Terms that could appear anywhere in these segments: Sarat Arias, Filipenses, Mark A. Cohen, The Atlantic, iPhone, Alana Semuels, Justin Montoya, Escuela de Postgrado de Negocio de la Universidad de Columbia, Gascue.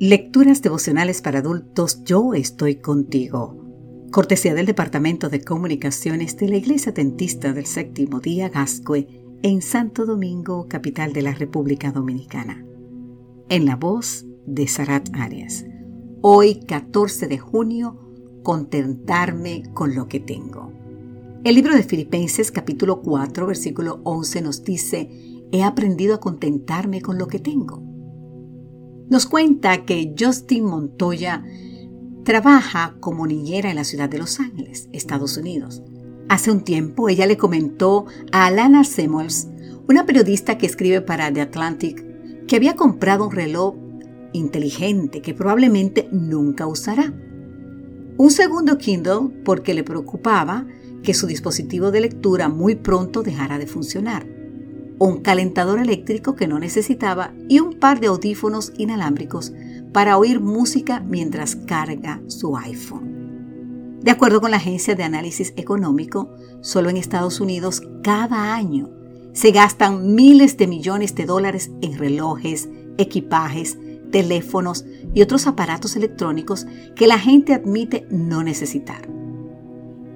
Lecturas devocionales para adultos, Yo Estoy Contigo. Cortesía del Departamento de Comunicaciones de la Iglesia Adventista del Séptimo Día Gascue, en Santo Domingo, capital de la República Dominicana. En la voz de Sarat Arias. Hoy, 14 de junio, contentarme con lo que tengo. El libro de Filipenses, capítulo 4, versículo 11, nos dice: He aprendido a contentarme con lo que tengo. Nos cuenta que Justin Montoya trabaja como niñera en la ciudad de Los Ángeles, Estados Unidos. Hace un tiempo ella le comentó a Alana Semuels, una periodista que escribe para The Atlantic, que había comprado un reloj inteligente que probablemente nunca usará. Un segundo Kindle porque le preocupaba que su dispositivo de lectura muy pronto dejara de funcionar. Un calentador eléctrico que no necesitaba y un par de audífonos inalámbricos para oír música mientras carga su iPhone. De acuerdo con la Agencia de Análisis Económico, solo en Estados Unidos cada año se gastan miles de millones de dólares en relojes, equipajes, teléfonos y otros aparatos electrónicos que la gente admite no necesitar.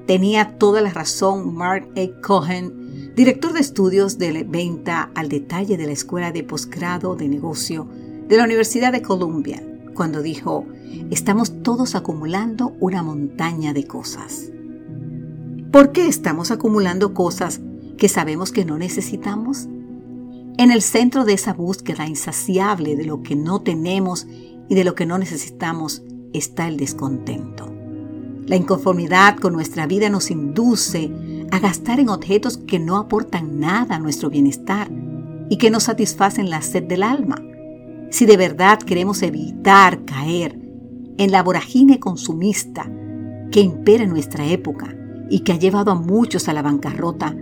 Tenía toda la razón Mark A. Cohen, director de estudios de venta al detalle de la Escuela de Postgrado de Negocio de la Universidad de Columbia, cuando dijo: estamos todos acumulando una montaña de cosas. ¿Por qué estamos acumulando cosas que sabemos que no necesitamos? En el centro de esa búsqueda insaciable de lo que no tenemos y de lo que no necesitamos está el descontento. La inconformidad con nuestra vida nos induce a gastar en objetos que no aportan nada a nuestro bienestar y que no satisfacen la sed del alma. Si de verdad queremos evitar caer en la vorágine consumista que impera en nuestra época y que ha llevado a muchos a la bancarrota,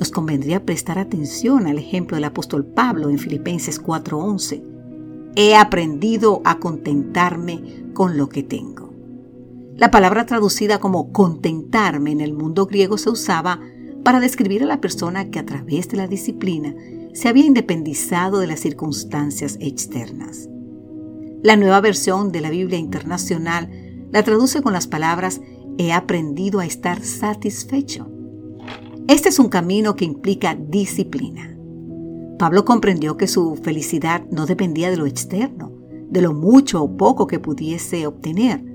nos convendría prestar atención al ejemplo del apóstol Pablo en Filipenses 4:11. He aprendido a contentarme con lo que tengo. La palabra traducida como contentarme en el mundo griego se usaba para describir a la persona que a través de la disciplina se había independizado de las circunstancias externas. La nueva versión de la Biblia Internacional la traduce con las palabras: he aprendido a estar satisfecho. Este es un camino que implica disciplina. Pablo comprendió que su felicidad no dependía de lo externo, de lo mucho o poco que pudiese obtener.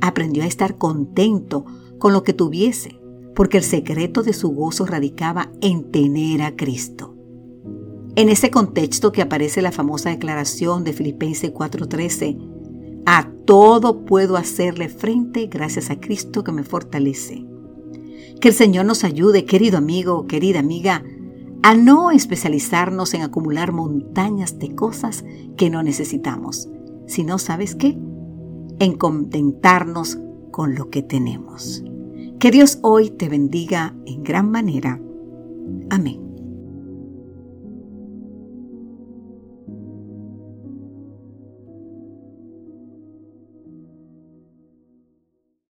Aprendió a estar contento con lo que tuviese, porque el secreto de su gozo radicaba en tener a Cristo. En ese contexto que aparece la famosa declaración de Filipenses 4:13, a todo puedo hacerle frente gracias a Cristo que me fortalece. Que el Señor nos ayude, querido amigo, querida amiga, a no especializarnos en acumular montañas de cosas que no necesitamos, sino, ¿sabes qué?, en contentarnos con lo que tenemos. Que Dios hoy te bendiga en gran manera. Amén.